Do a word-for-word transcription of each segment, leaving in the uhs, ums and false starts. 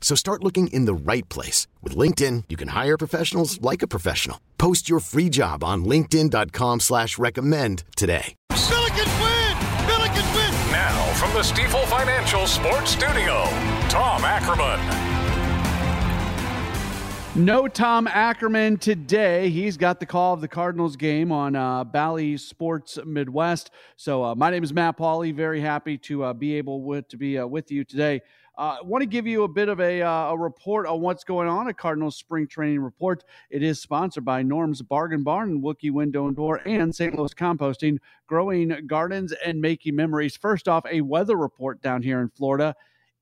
So start looking in the right place. With LinkedIn, you can hire professionals like a professional. Post your free job on linkedin dot com slash recommend today. Milliken win! Milliken win! Now, from the Stiefel Financial Sports Studio, Tom Ackerman. No Tom Ackerman today. He's got the call of the Cardinals game on uh, Bally Sports Midwest. So uh, my name is Matt Pauley. Very happy to uh, be able with, to be uh, with you today. I uh, want to give you a bit of a, uh, a report on what's going on, a Cardinals spring training report. It is sponsored by Norm's Bargain Barn, Wookiee Window and Door, and Saint Louis Composting, growing gardens and making memories. First off, a weather report down here in Florida.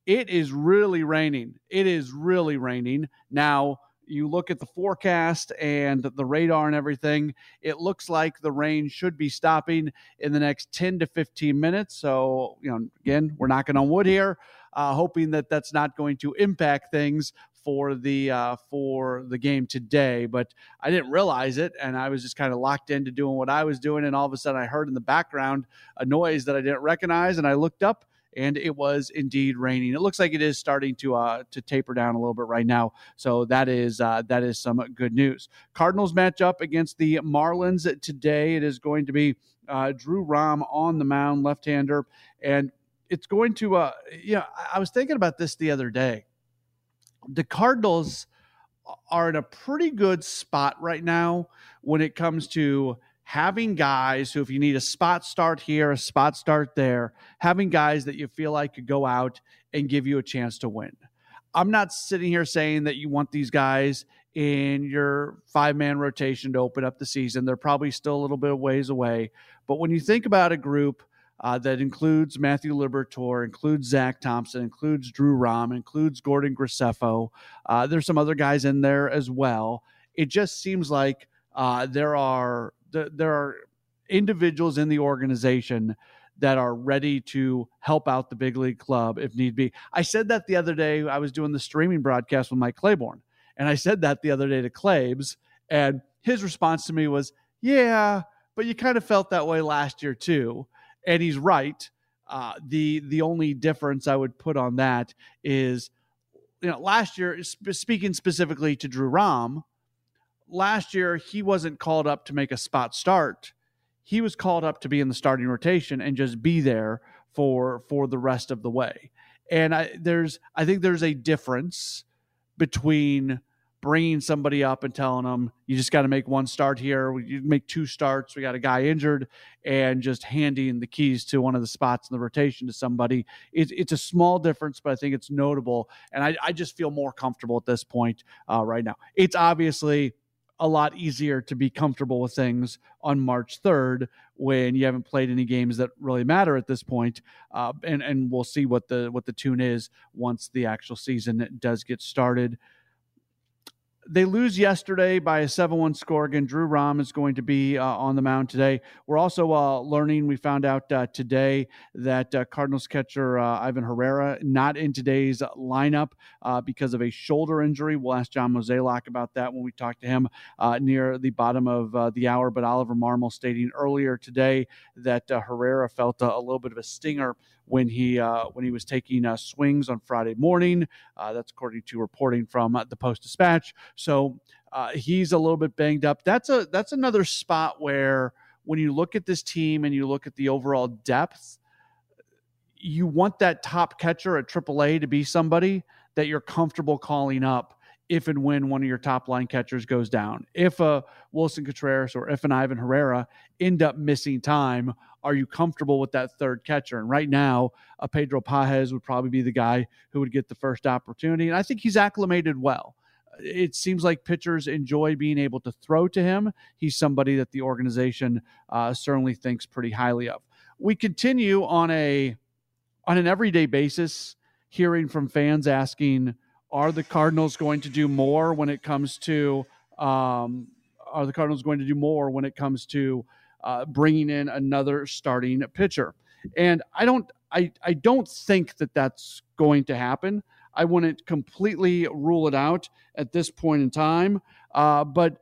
It is really raining. It is really raining. Now, you look at the forecast and the radar and everything, it looks like the rain should be stopping in the next ten to fifteen minutes. So, you know, again, we're knocking on wood here, uh, hoping that that's not going to impact things for the uh, for the game today. But I didn't realize it, and I was just kind of locked into doing what I was doing, and all of a sudden I heard in the background a noise that I didn't recognize, and I looked up, and it was indeed raining. It looks like it is starting to uh, to taper down a little bit right now. So that is uh, that is some good news. Cardinals match up against the Marlins today. It is going to be uh, Drew Rahm on the mound, left-hander. And it's going to, uh, you know, I was thinking about this the other day. The Cardinals are in a pretty good spot right now when it comes to having guys who, if you need a spot start here, a spot start there, having guys that you feel like could go out and give you a chance to win. I'm not sitting here saying that you want these guys in your five-man rotation to open up the season. They're probably still a little bit of ways away. But when you think about a group uh, that includes Matthew Liberatore, includes Zach Thompson, includes Drew Rahm, includes Gordon Graceffo, uh, there's some other guys in there as well. It just seems like uh, there are... there are individuals in the organization that are ready to help out the big league club if need be. I said that the other day. I was doing the streaming broadcast with Mike Claiborne, and I said that the other day to Claibs, and his response to me was, yeah, but you kind of felt that way last year too. And he's right. Uh, the the only difference I would put on that is, you know, last year, sp- speaking specifically to Drew Rahm, last year, he wasn't called up to make a spot start. He was called up to be in the starting rotation and just be there for for the rest of the way. And I there's I think there's a difference between bringing somebody up and telling them, you just got to make one start here. You make two starts. We got a guy injured, and just handing the keys to one of the spots in the rotation to somebody. It's, it's a small difference, but I think it's notable. And I, I just feel more comfortable at this point uh, right now. It's obviously a lot easier to be comfortable with things on March third when you haven't played any games that really matter at this point. Uh, and, and we'll see what the, what the tune is once the actual season does get started. They lose yesterday by a seven one score. Again, Drew Rahm is going to be uh, on the mound today. We're also uh, learning, we found out uh, today that uh, Cardinals catcher uh, Ivan Herrera not in today's lineup uh, because of a shoulder injury. We'll ask John Mozeliak about that when we talk to him uh, near the bottom of uh, the hour. But Oliver Marmol stating earlier today that uh, Herrera felt uh, a little bit of a stinger when he uh, when he was taking uh, swings on Friday morning. Uh, that's according to reporting from uh, the Post-Dispatch. So uh, he's a little bit banged up. That's a that's another spot where when you look at this team and you look at the overall depth, you want that top catcher at triple A to be somebody that you're comfortable calling up if and when one of your top line catchers goes down. If a Wilson Contreras or if an Ivan Herrera end up missing time, are you comfortable with that third catcher? And right now, a Pedro Páez would probably be the guy who would get the first opportunity. And I think he's acclimated well. It seems like pitchers enjoy being able to throw to him. He's somebody that the organization uh, certainly thinks pretty highly of. We continue on a on an everyday basis hearing from fans asking, are the Cardinals going to do more when it comes to um, are the Cardinals going to do more when it comes to uh, bringing in another starting pitcher? And I don't I, I don't think that that's going to happen. I wouldn't completely rule it out at this point in time, uh, but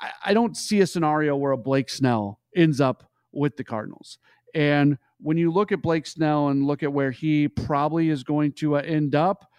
I, I don't see a scenario where a Blake Snell ends up with the Cardinals. And when you look at Blake Snell and look at where he probably is going to end up,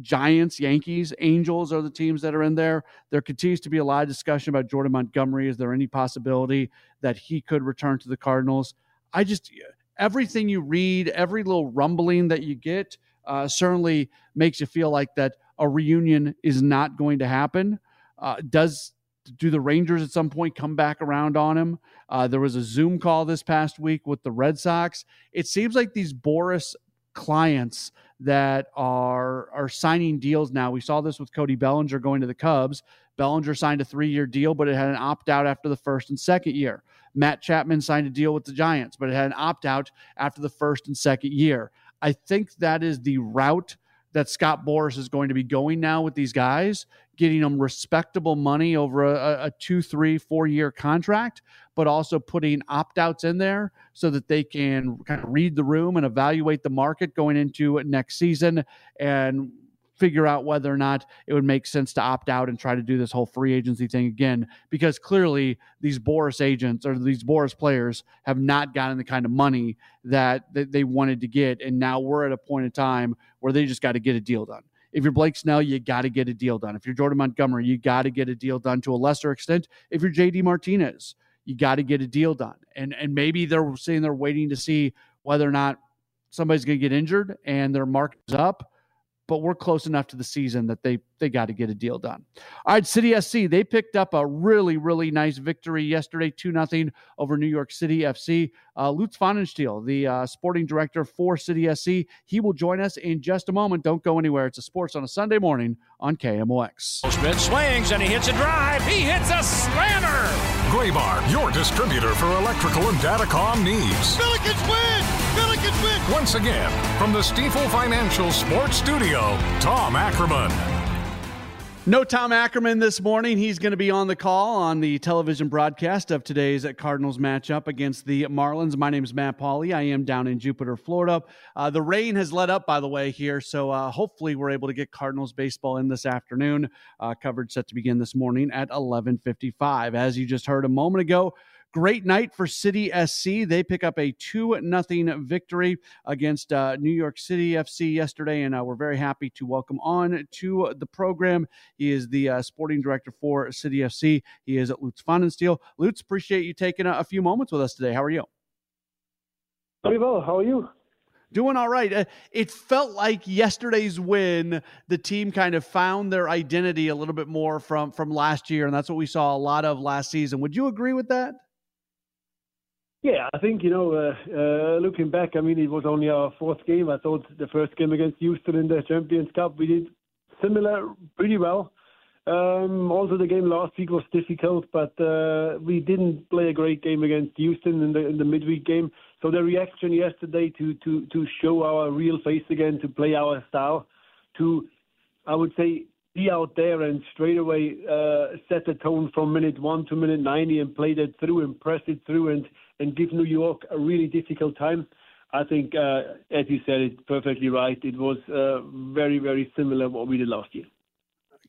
Giants, Yankees, Angels are the teams that are in there. There continues to be a lot of discussion about Jordan Montgomery. Is there any possibility that he could return to the Cardinals? I just, everything you read, every little rumbling that you get uh, certainly makes you feel like that a reunion is not going to happen. Uh, does do the Rangers at some point come back around on him? Uh, there was a Zoom call this past week with the Red Sox. It seems like these Boris clients that are are signing deals now. We saw this with Cody Bellinger going to the Cubs. Bellinger signed a three-year deal, but it had an opt-out after the first and second year. Matt Chapman signed a deal with the Giants, but it had an opt-out after the first and second year. I think that is the route that Scott Boris is going to be going now with these guys, getting them respectable money over a, a two, three, four-year contract, but also putting opt-outs in there so that they can kind of read the room and evaluate the market going into next season and figure out whether or not it would make sense to opt out and try to do this whole free agency thing again, because clearly these Boris agents or these Boris players have not gotten the kind of money that, that they wanted to get. And now we're at a point in time where they just got to get a deal done. If you're Blake Snell, you got to get a deal done. If you're Jordan Montgomery, you got to get a deal done to a lesser extent. If you're J D Martinez, you got to get a deal done. And, and maybe they're sitting there waiting to see whether or not somebody's going to get injured and their market is up. But we're close enough to the season that they they got to get a deal done. All right, City S C, they picked up a really, really nice victory yesterday, two nothing over New York City F C. Uh, Lutz Pfannenstiel, the uh, sporting director for City S C, he will join us in just a moment. Don't go anywhere. It's a Sports on a Sunday morning on K M O X. Smith swings, and he hits a drive. He hits a slammer. Graybar, your distributor for electrical and datacom needs. Milliken's win! Milliken's win! Once again, from the Stiefel Financial Sports Studio, Tom Ackerman. No Tom Ackerman this morning. He's going to be on the call on the television broadcast of today's Cardinals matchup against the Marlins. My name is Matt Pauley. I am down in Jupiter, Florida. Uh, the rain has let up, by the way, here, so uh, hopefully we're able to get Cardinals baseball in this afternoon. Uh, coverage set to begin this morning at eleven fifty-five. As you just heard a moment ago, great night for City S C. They pick up a two nothing victory against uh, New York City F C yesterday, and uh, we're very happy to welcome on to the program. He is the uh, sporting director for City F C. He is at Lutz Pfannenstiel. Lutz, appreciate you taking a, a few moments with us today. How are you? Pretty well. How are you? Doing all right. It felt like yesterday's win, the team kind of found their identity a little bit more from, from last year, and that's what we saw a lot of last season. Would you agree with that? Yeah, I think, you know, uh, uh, looking back, I mean, it was only our fourth game. I thought the first game against Houston in the Champions Cup, we did similar, pretty well. Um, also, the game last week was difficult, but uh, we didn't play a great game against Houston in the in the midweek game. So the reaction yesterday to, to, to show our real face again, to play our style, to, I would say, be out there and straight away uh, set the tone from minute one to minute ninety and play that through and press it through and, and give New York a really difficult time. I think, uh, as you said it perfectly right, it was uh, very, very similar to what we did last year.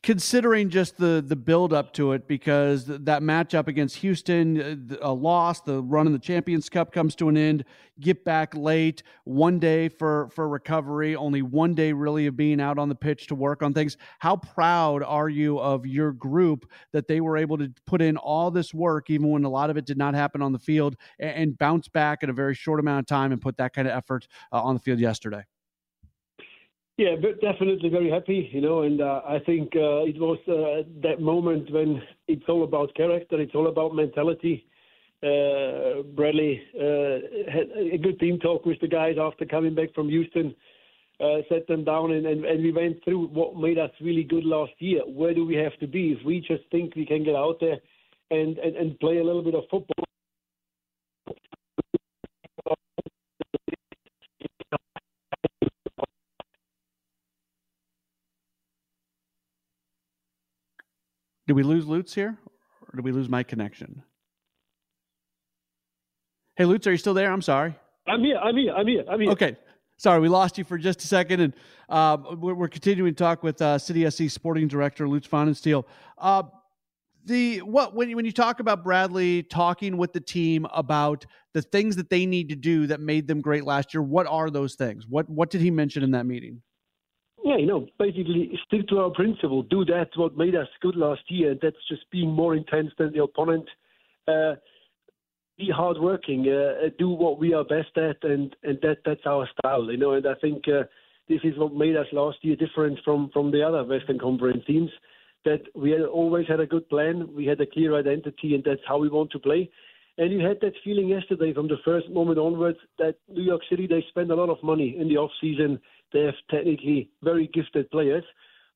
Considering just the the build-up to it, because that matchup against Houston, a loss, the run in the Champions Cup comes to an end, get back late, one day for, for recovery, only one day really of being out on the pitch to work on things. How proud are you of your group that they were able to put in all this work, even when a lot of it did not happen on the field, and, and bounce back in a very short amount of time and put that kind of effort uh, on the field yesterday? Yeah, but definitely very happy, you know, and uh, I think uh, it was uh, that moment when it's all about character, it's all about mentality. Uh, Bradley uh, had a good team talk with the guys after coming back from Houston, uh, sat them down, and, and, and we went through what made us really good last year. Where do we have to be if we just think we can get out there and, and, and play a little bit of football? Did we lose Lutz here, or did we lose my connection? Hey, Lutz, are you still there? I'm sorry. I'm here. I'm here. I'm here. I'm here. Okay. Sorry, we lost you for just a second, and uh, we're continuing to talk with uh, City S C Sporting Director Lutz Pfannenstiel. Uh, the what when you, when you talk about Bradley talking with the team about the things that they need to do that made them great last year, what are those things? What what did he mention in that meeting? Yeah, you know, basically stick to our principle. Do that, what made us good last year. That's just being more intense than the opponent. Uh, be hardworking. Uh, do what we are best at, and, and that that's our style, you know. And I think uh, this is what made us last year different from, from the other Western Conference teams, that we had always had a good plan. We had a clear identity, and that's how we want to play. And you had that feeling yesterday from the first moment onwards that New York City, they spend a lot of money in the off-season. They have technically very gifted players,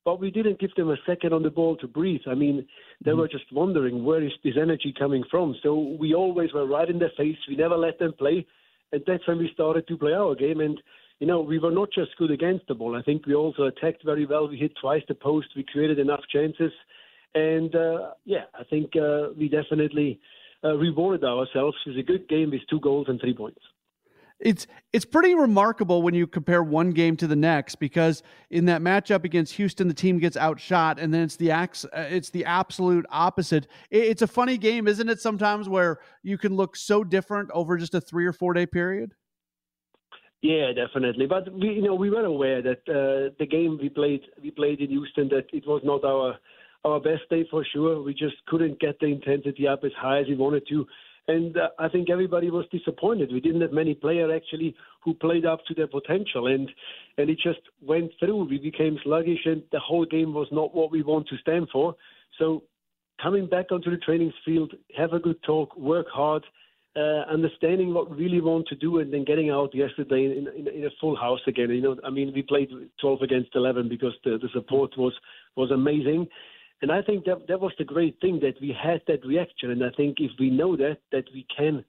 but we didn't give them a second on the ball to breathe. I mean, they mm-hmm. were just wondering, where is this energy coming from? So we always were right in their face. We never let them play. And that's when we started to play our game. And, you know, we were not just good against the ball. I think we also attacked very well. We hit twice the post. We created enough chances. And, uh, yeah, I think uh, we definitely... Uh, rewarded ourselves with a good game with two goals and three points. It's it's pretty remarkable when you compare one game to the next, because in that matchup against Houston, the team gets outshot, and then it's the ax, it's the absolute opposite. It, it's a funny game, isn't it, sometimes, where you can look so different over just a three or four day period? Yeah, definitely. But we, you know, we were aware that uh, the game we played we played in Houston, that it was not our. Our best day for sure. We just couldn't get the intensity up as high as we wanted to. And uh, I think everybody was disappointed. We didn't have many players actually who played up to their potential. And and it just went through. We became sluggish, and the whole game was not what we want to stand for. So coming back onto the training field, have a good talk, work hard, uh, understanding what we really want to do, and then getting out yesterday in, in, in a full house again. You know, I mean, we played twelve against eleven because the, the support was, was amazing. And I think that that was the great thing, that we had that reaction. And I think if we know that, that we can.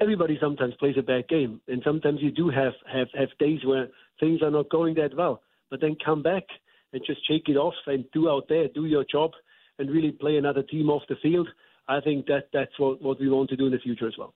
Everybody sometimes plays a bad game. And sometimes you do have, have, have days where things are not going that well. But then come back and just shake it off and do out there, do your job, and really play another team off the field. I think that that's what, what we want to do in the future as well.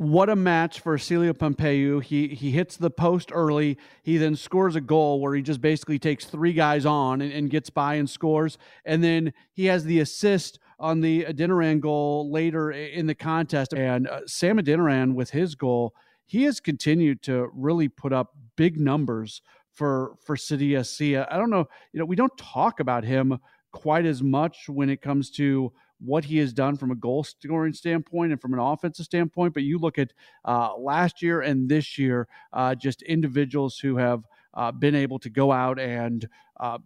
What a match for Celio Pompeu. He he hits the post early. He then scores a goal where he just basically takes three guys on and, and gets by and scores. And then he has the assist on the Adeniran goal later in the contest. And uh, Sam Adeniran, with his goal, he has continued to really put up big numbers for, for City S C. I don't know. You know, we don't talk about him quite as much when it comes to what he has done from a goal scoring standpoint and from an offensive standpoint. But you look at uh, last year and this year, uh, just individuals who have uh, been able to go out and uh,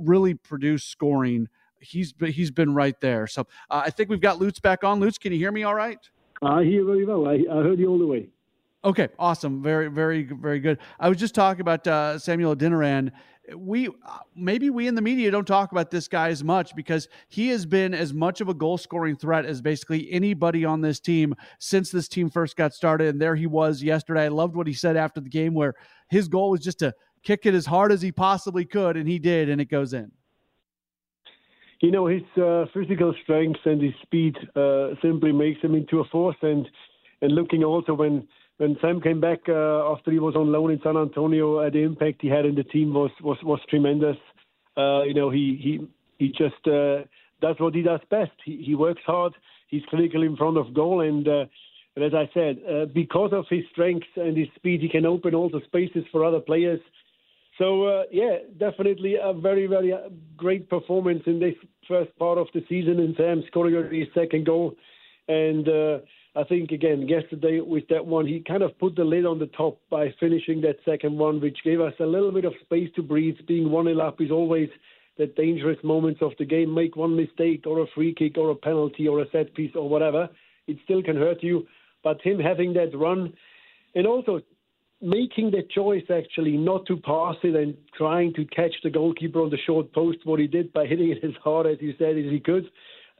really produce scoring. He's he's been right there. So uh, I think we've got Lutz back on. Lutz, can you hear me all right? I hear very well. I, I heard you all the way. Okay, awesome. Very, very, very good. I was just talking about uh, Samuel Adeniran. We maybe we in the media don't talk about this guy as much, because he has been as much of a goal scoring threat as basically anybody on this team since this team first got started. And there he was yesterday. I loved what he said after the game, where his goal was just to kick it as hard as he possibly could, and he did, and it goes in. You know, his uh, physical strength and his speed uh, simply makes him into a force. And and looking also when. When Sam came back uh, after he was on loan in San Antonio, uh, the impact he had in the team was was, was tremendous. Uh, you know, he he he just uh, does what he does best. He he works hard. He's clinical in front of goal, and, uh, and as I said, uh, because of his strength and his speed, he can open all the spaces for other players. So uh, yeah, definitely a very very great performance in this first part of the season, and Sam scoring his second goal, and. Uh, I think, again, yesterday with that one, he kind of put the lid on the top by finishing that second one, which gave us a little bit of space to breathe. Being one nil up is always the dangerous moments of the game. Make one mistake or a free kick or a penalty or a set piece or whatever, it still can hurt you. But him having that run and also making the choice actually not to pass it and trying to catch the goalkeeper on the short post, what he did by hitting it as hard as you said as he could,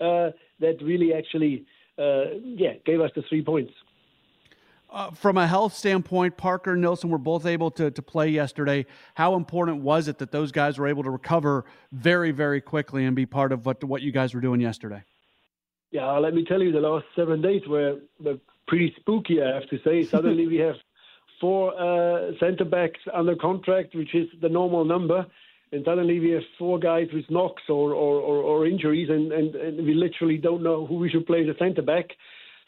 uh, that really actually uh, yeah, gave us the three points. Uh, from a health standpoint, Parker, Nilsson were both able to, to play yesterday. How important was it that those guys were able to recover very, very quickly and be part of what, what you guys were doing yesterday? Yeah, let me tell you, the last seven days were, were pretty spooky, I have to say. Suddenly we have four uh, centre-backs under contract, which is the normal number, and suddenly we have four guys with knocks or, or, or, or injuries, and, and, and we literally don't know who we should play as a centre-back.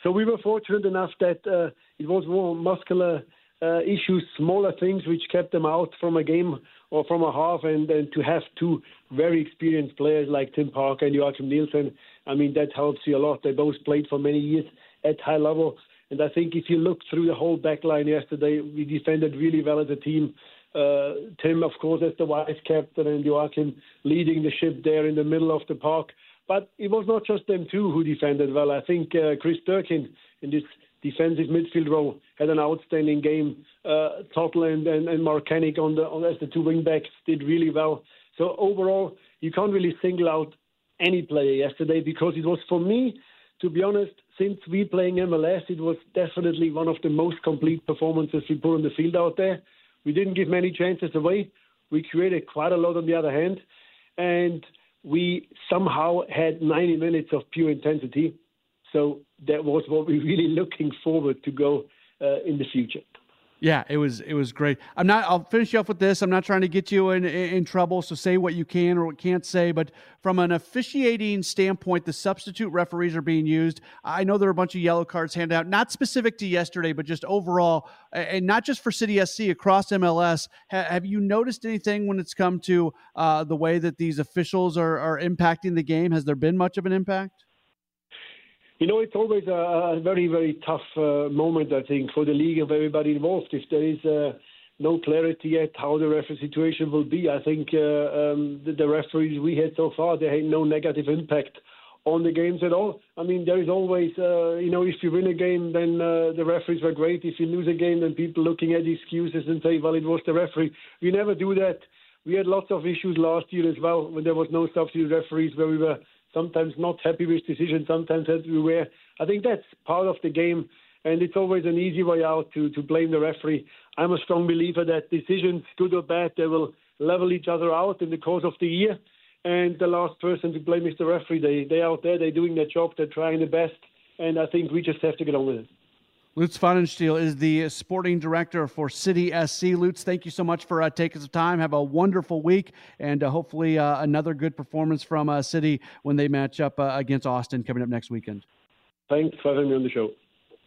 So we were fortunate enough that uh, it was more muscular uh, issues, smaller things, which kept them out from a game or from a half. And, and to have two very experienced players like Tim Parker and Joachim Nielsen, I mean, that helps you a lot. They both played for many years at high level. And I think if you look through the whole back line yesterday, we defended really well as a team. Uh, Tim, of course, as the vice captain, and Joachim leading the ship there in the middle of the park. But it was not just them two who defended well. I think uh, Chris Durkin in this defensive midfield role had an outstanding game. Uh, Totland and, and Mark Hennig on the on, as the two wingbacks did really well. So overall, you can't really single out any player yesterday because it was, for me, to be honest, since we playing M L S, it was definitely one of the most complete performances we put on the field out there. We didn't give many chances away. We created quite a lot on the other hand. And we somehow had ninety minutes of pure intensity. So that was what we were really looking forward to go uh, in the future. Yeah, it was it was great. I'm not. I'll finish you off with this. I'm not trying to get you in, in in trouble, so say what you can or what can't say. But from an officiating standpoint, the substitute referees are being used. I know there are a bunch of yellow cards handed out, not specific to yesterday, but just overall, and not just for City S C, across M L S. Ha- have you noticed anything when it's come to uh, the way that these officials are, are impacting the game? Has there been much of an impact? You know, it's always a very, very tough uh, moment, I think, for the league and for everybody involved. If there is uh, no clarity yet how the referee situation will be, I think uh, um, the, the referees we had so far, they had no negative impact on the games at all. I mean, there is always, uh, you know, if you win a game, then uh, the referees were great. If you lose a game, then people looking at excuses and say, well, it was the referee. We never do that. We had lots of issues last year as well when there was no substitute referees where we were sometimes not happy with decisions, sometimes as we were. I think that's part of the game, and it's always an easy way out to, to blame the referee. I'm a strong believer that decisions, good or bad, they will level each other out in the course of the year, and the last person to blame is the referee. They, they're out there, they're doing their job, they're trying their best, and I think we just have to get on with it. Lutz Pfannenstiel is the sporting director for City S C. Lutz, thank you so much for uh, taking some time. Have a wonderful week, and uh, hopefully uh, another good performance from uh, City when they match up uh, against Austin coming up next weekend. Thanks for having me on the show.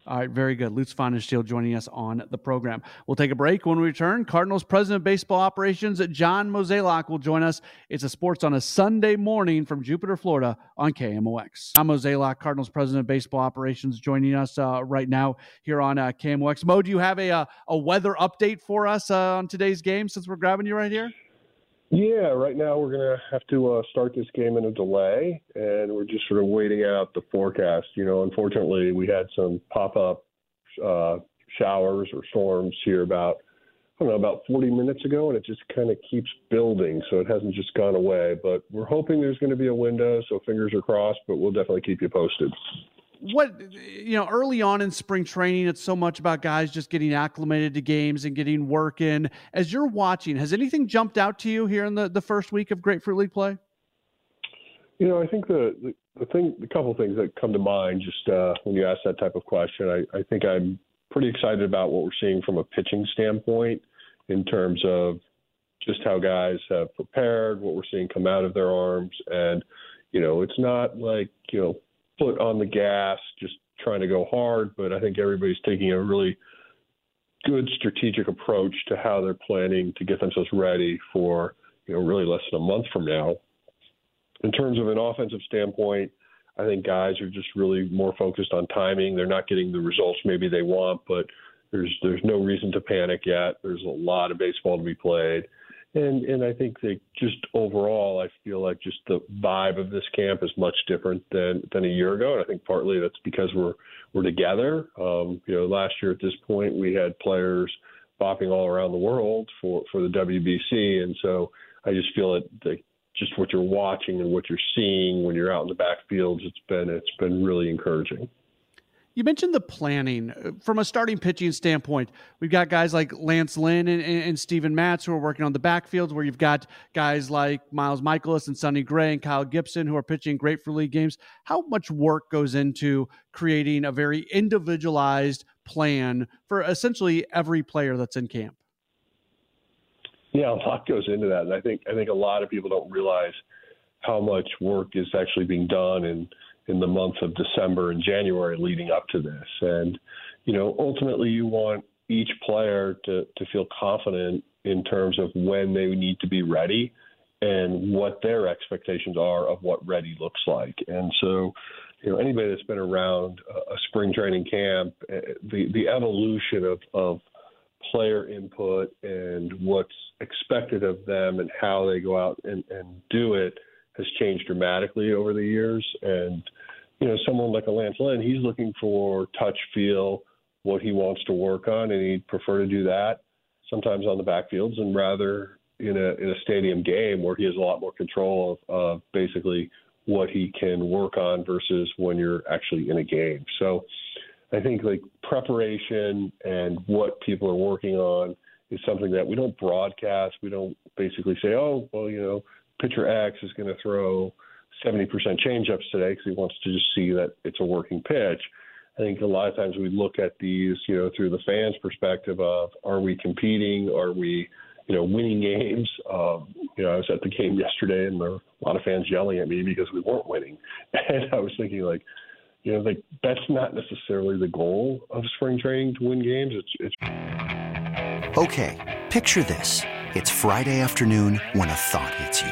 All right, very good. Lutz Pfannenstiel joining us on the program. We'll take a break. When we return, Cardinals President of Baseball Operations, John Mozeliak, will join us. It's a Sports on a Sunday morning from Jupiter, Florida on K M O X. John Mozeliak, Cardinals President of Baseball Operations, joining us uh, right now here on uh, K M O X. Mo, do you have a, a, a weather update for us uh, on today's game since we're grabbing you right here? Yeah, right now we're going to have to uh, start this game in a delay, and we're just sort of waiting out the forecast. You know, unfortunately, we had some pop-up uh, showers or storms here about, I don't know, about forty minutes ago, and it just kind of keeps building, so it hasn't just gone away. But we're hoping there's going to be a window, so fingers are crossed, but we'll definitely keep you posted. What, you know, early on in spring training, it's so much about guys just getting acclimated to games and getting work in. As you're watching, has anything jumped out to you here in the, the first week of Grapefruit League play? You know, I think the, the, the thing, the couple of things that come to mind just uh, when you ask that type of question, I, I think I'm pretty excited about what we're seeing from a pitching standpoint in terms of just how guys have prepared, what we're seeing come out of their arms. And, you know, it's not like, you know, foot on the gas, just trying to go hard, but I think everybody's taking a really good strategic approach to how they're planning to get themselves ready for, you know, really less than a month from now. In terms of an offensive standpoint, I think guys are just really more focused on timing. They're not getting the results maybe they want, but there's there's no reason to panic yet. There's a lot of baseball to be played. And and I think that just overall, I feel like just the vibe of this camp is much different than, than a year ago. And I think partly that's because we're we're together. Um, you know, last year at this point, we had players bopping all around the world for, for the W B C. And so I just feel that the, just what you're watching and what you're seeing when you're out in the backfields, it's been it's been really encouraging. You mentioned the planning. From a starting pitching standpoint, we've got guys like Lance Lynn and, and Steven Matz who are working on the backfields, where you've got guys like Miles Michaelis and Sonny Gray and Kyle Gibson who are pitching great for league games. How much work goes into creating a very individualized plan for essentially every player that's in camp? Yeah, a lot goes into that. And I think I think a lot of people don't realize how much work is actually being done in in the months of December and January leading up to this. And, you know, ultimately you want each player to, to feel confident in terms of when they need to be ready and what their expectations are of what ready looks like. And so, you know, anybody that's been around a spring training camp, the, the evolution of, of player input and what's expected of them and how they go out and, and do it has changed dramatically over the years. And, you know, someone like a Lance Lynn, he's looking for touch, feel, what he wants to work on, and he'd prefer to do that sometimes on the backfields and rather in a in a stadium game where he has a lot more control of, of basically what he can work on versus when you're actually in a game. So I think like preparation and what people are working on is something that we don't broadcast. We don't basically say, oh, well, you know, pitcher X is going to throw seventy percent changeups today because he wants to just see that it's a working pitch. I think a lot of times we look at these, you know, through the fans' perspective of, are we competing? Are we, you know, winning games? Um, you know, I was at the game yesterday and there were a lot of fans yelling at me because we weren't winning. And I was thinking, like, you know, like that's not necessarily the goal of spring training, to win games. It's, it's... Okay, picture this. It's Friday afternoon when a thought hits you.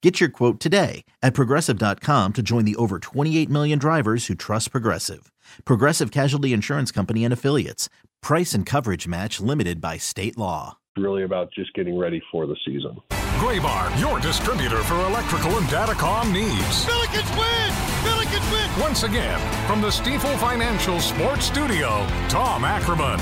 Get your quote today at progressive dot com to join the over twenty-eight million drivers who trust Progressive. Progressive Casualty Insurance Company and Affiliates. Price and coverage match limited by state law. Really about just getting ready for the season. Graybar, your distributor for electrical and datacom needs. Milliken's win! Milliken's win! Once again, from the Stiefel Financial Sports Studio, Tom Ackerman.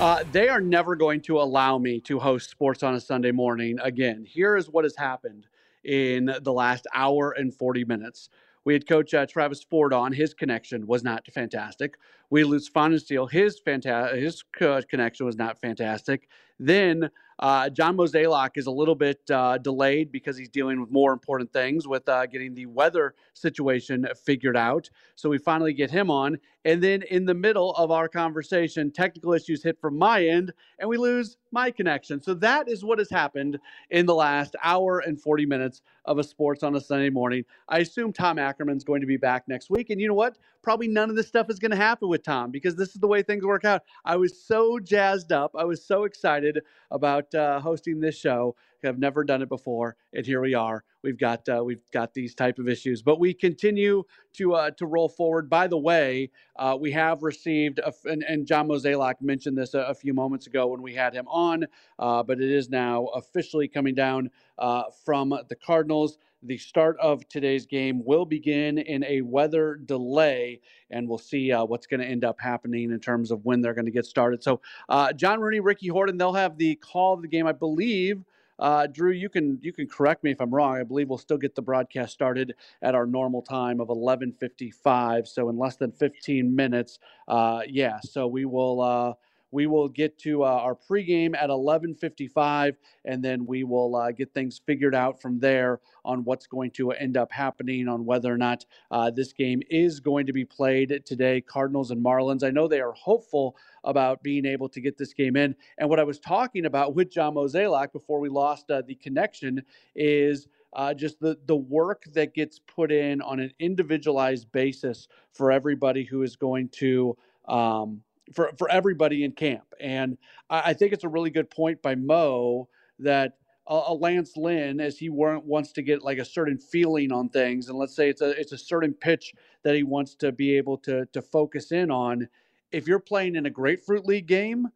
Uh, they are never going to allow me to host Sports on a Sunday morning again. Here is what has happened in the last hour and forty minutes. We had Coach uh, Travis Ford on. His connection was not fantastic. we lose Pfannenstiel. His fanta- his co- connection was not fantastic. Then uh, John Mozeliak is a little bit uh, delayed because he's dealing with more important things with uh, getting the weather situation figured out. So we finally get him on. And then in the middle of our conversation, technical issues hit from my end, and we lose my connection. So that is what has happened in the last hour and forty minutes of a Sports on a Sunday Morning. I assume Tom Ackerman's going to be back next week. And you know what? Probably none of this stuff is going to happen with Tom because this is the way things work out. I was so jazzed up. I was so excited about uh, hosting this show. I've never done it before, and here we are. We've got uh, we've got these type of issues, but we continue to uh, to roll forward. By the way, uh, we have received, a, and, and John Mozeliak mentioned this a, a few moments ago when we had him on, uh, but it is now officially coming down uh, from the Cardinals. The start of today's game will begin in a weather delay, and we'll see uh, what's going to end up happening in terms of when they're going to get started. So uh, John Rooney, Ricky Horton, they'll have the call of the game, I believe. Uh, Drew, you can you can correct me if I'm wrong. I believe we'll still get the broadcast started at our normal time of eleven fifty-five. So in less than fifteen minutes, uh, yeah. So we will uh, we will get to uh, our pregame at eleven fifty-five, and then we will uh, get things figured out from there on what's going to end up happening, on whether or not uh, this game is going to be played today. Cardinals and Marlins. I know they are hopeful about being able to get this game in. And what I was talking about with John Mozeliak before we lost uh, the connection is uh, just the, the work that gets put in on an individualized basis for everybody who is going to um, for, for everybody in camp. And I, I think it's a really good point by Mo that a, a Lance Lynn, as he weren't, wants to get like a certain feeling on things, and let's say it's a, it's a certain pitch that he wants to be able to, to focus in on. If you're playing in a grapefruit league game,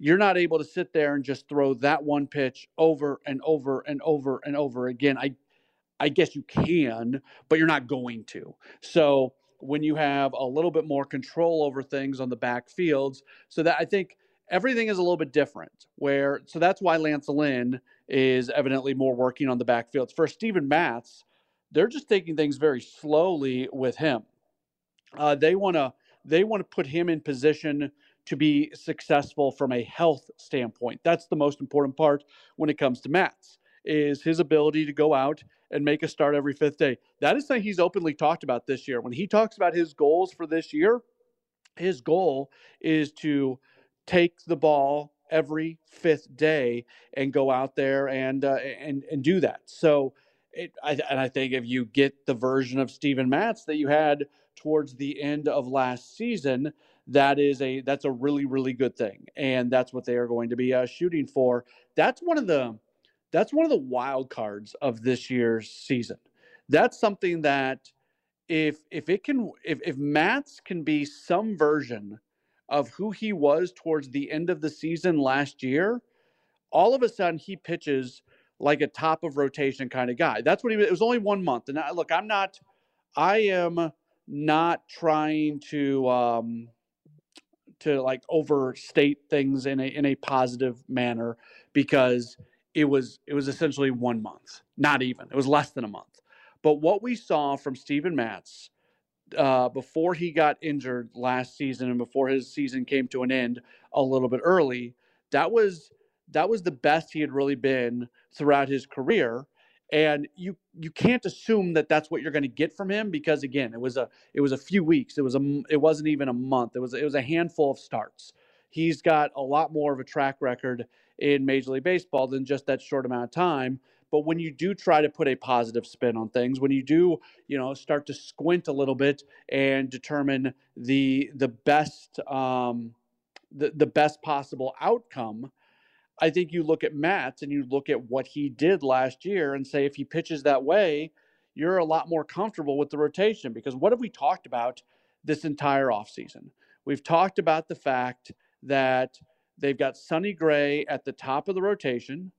you're not able to sit there and just throw that one pitch over and over and over and over again. I I guess you can, but you're not going to. So when you have a little bit more control over things on the backfields, so that I think everything is a little bit different. Where so that's why Lance Lynn is evidently more working on the backfields. For Steven Matz, they're just taking things very slowly with him. Uh, they want to They want to put him in position to be successful from a health standpoint. That's the most important part when it comes to Matz, is his ability to go out and make a start every fifth day. That is something he's openly talked about this year. When he talks about his goals for this year, his goal is to take the ball every fifth day and go out there and uh, and and do that. So, it, I, and I think if you get the version of Steven Matz that you had towards the end of last season, that is a that's a really, really good thing, and that's what they are going to be uh, shooting for. That's one of the that's one of the wild cards of this year's season. That's something that if if it can if if Matz can be some version of who he was towards the end of the season last year, all of a sudden he pitches like a top of rotation kind of guy. That's what he was. It was only one month, and I, look, I'm not, I am. not trying to um, to like overstate things in a in a positive manner, because it was it was essentially one month, not even it was less than a month. But what we saw from Steven Matz uh, before he got injured last season and before his season came to an end a little bit early, that was that was the best he had really been throughout his career. And you you can't assume that that's what you're going to get from him, because again, it was a it was a few weeks. It was a it wasn't even a month. It was it was a handful of starts. He's got a lot more of a track record in Major League Baseball than just that short amount of time. But when you do try to put a positive spin on things, when you do, you know, start to squint a little bit and determine the the best um, the the best possible outcome, I think you look at Matz and you look at what he did last year and say, if he pitches that way, you're a lot more comfortable with the rotation. Because what have we talked about this entire offseason? We've talked about the fact that they've got Sonny Gray at the top of the rotation.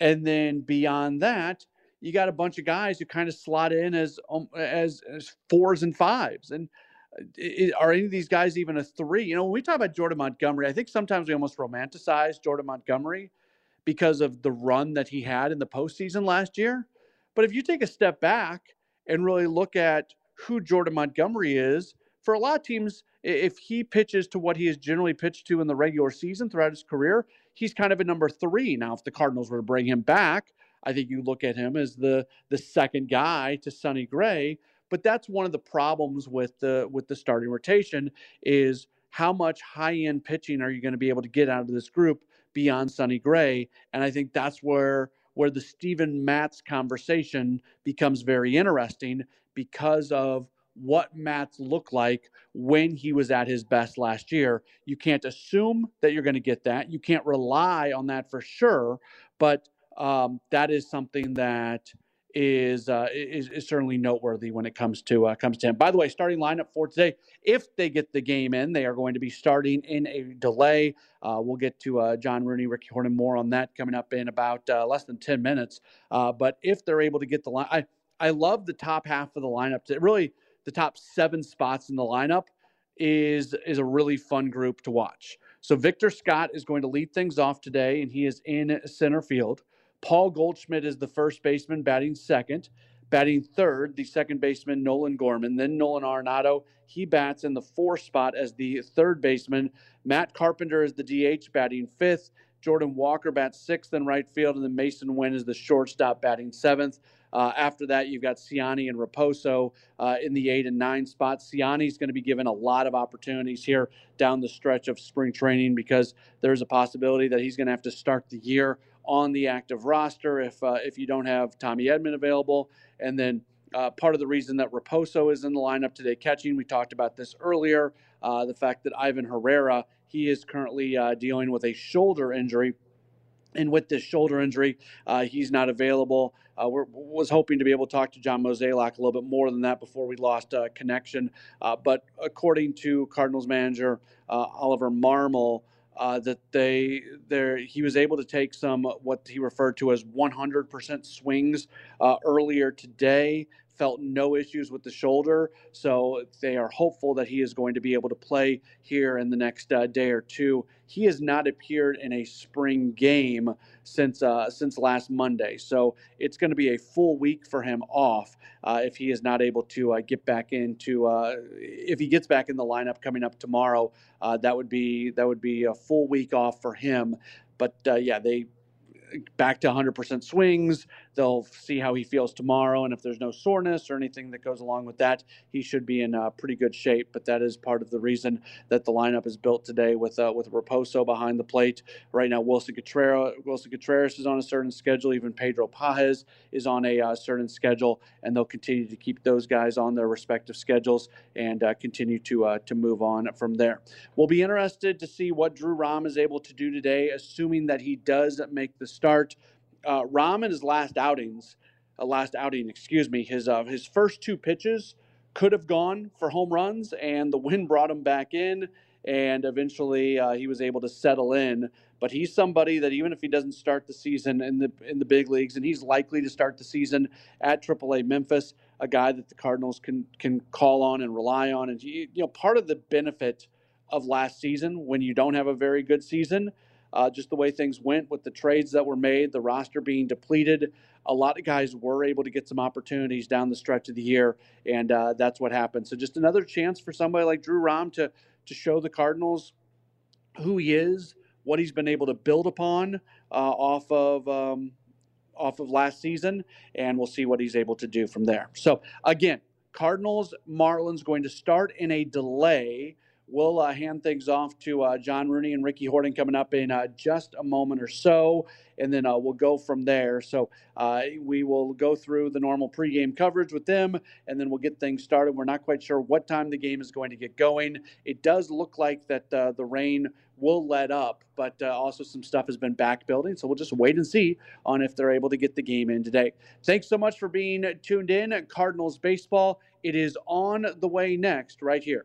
And then beyond that, you got a bunch of guys who kind of slot in as, as, as fours and fives. And are any of these guys even a three? You know, when we talk about Jordan Montgomery, I think sometimes we almost romanticize Jordan Montgomery because of the run that he had in the postseason last year. But if you take a step back and really look at who Jordan Montgomery is for a lot of teams, if he pitches to what he has generally pitched to in the regular season throughout his career, he's kind of a number three. Now, if the Cardinals were to bring him back, I think you look at him as the the second guy to Sonny Gray. But that's one of the problems with the with the starting rotation is how much high-end pitching are you going to be able to get out of this group beyond Sonny Gray? And I think that's where where the Steven Matz conversation becomes very interesting because of what Matz looked like when he was at his best last year. You can't assume that you're going to get that. You can't rely on that for sure. But um, that is something that is, uh, is is certainly noteworthy when it comes to uh, comes to him. By the way, starting lineup for today, if they get the game in, they are going to be starting in a delay. Uh, we'll get to uh, John Rooney, Ricky Horton, more on that coming up in about uh, less than ten minutes. Uh, but if they're able to get the line, I, I love the top half of the lineup. Really, the top seven spots in the lineup is is a really fun group to watch. So Victor Scott is going to lead things off today, and he is in center field. Paul Goldschmidt is the first baseman, batting second. Batting third, the second baseman, Nolan Gorman. Then Nolan Arenado, he bats in the fourth spot as the third baseman. Matt Carpenter is the D H, batting fifth. Jordan Walker bats sixth in right field, and then Mason Wynn is the shortstop, batting seventh. Uh, after that, you've got Ciani and Raposo uh, in the eight and nine spots. Ciani's going to be given a lot of opportunities here down the stretch of spring training because there's a possibility that he's going to have to start the year on the active roster if uh, if you don't have Tommy Edman available. And then uh, part of the reason that Raposo is in the lineup today catching, we talked about this earlier, uh, the fact that Ivan Herrera, he is currently uh, dealing with a shoulder injury. And with this shoulder injury, uh, he's not available. Uh, we was hoping to be able to talk to John Mozeliak a little bit more than that before we lost uh, connection. Uh, but according to Cardinals manager uh, Oliver Marmol, Uh, that they there he was able to take some what he referred to as one hundred percent swings uh, earlier today, felt no issues with the shoulder. So they are hopeful that he is going to be able to play here in the next uh, day or two. He has not appeared in a spring game since uh, since last Monday. So it's going to be a full week for him off uh, if he is not able to uh, get back into uh, if he gets back in the lineup coming up tomorrow. Uh, that would be that would be a full week off for him. But uh, yeah, they back to one hundred percent swings. They'll see how he feels tomorrow, and if there's no soreness or anything that goes along with that, he should be in uh, pretty good shape. But that is part of the reason that the lineup is built today with uh, with Raposo behind the plate. Right now, Wilson Contreras, Wilson Contreras is on a certain schedule. Even Pedro Páez is on a uh, certain schedule, and they'll continue to keep those guys on their respective schedules and uh, continue to uh, to move on from there. We'll be interested to see what Drew Rahm is able to do today, assuming that he does make the start. Uh, Rahm in his last outings, uh, last outing, excuse me, his uh, his first two pitches could have gone for home runs, and the wind brought him back in, and eventually uh, he was able to settle in. But he's somebody that even if he doesn't start the season in the in the big leagues, and he's likely to start the season at triple A Memphis, a guy that the Cardinals can can call on and rely on. And you know, part of the benefit of last season when you don't have a very good season. Uh, just the way things went with the trades that were made, the roster being depleted, a lot of guys were able to get some opportunities down the stretch of the year, and uh, that's what happened. So just another chance for somebody like Drew Rahm to to show the Cardinals who he is, what he's been able to build upon uh, off of um, off of last season, and we'll see what he's able to do from there. So again, Cardinals Marlins going to start in a delay. We'll uh, hand things off to uh, John Rooney and Ricky Horton coming up in uh, just a moment or so, and then uh, we'll go from there. So uh, we will go through the normal pregame coverage with them, and then we'll get things started. We're not quite sure what time the game is going to get going. It does look like that uh, the rain will let up, but uh, also some stuff has been back building, so we'll just wait and see on if they're able to get the game in today. Thanks so much for being tuned in at Cardinals Baseball. It is on the way next right here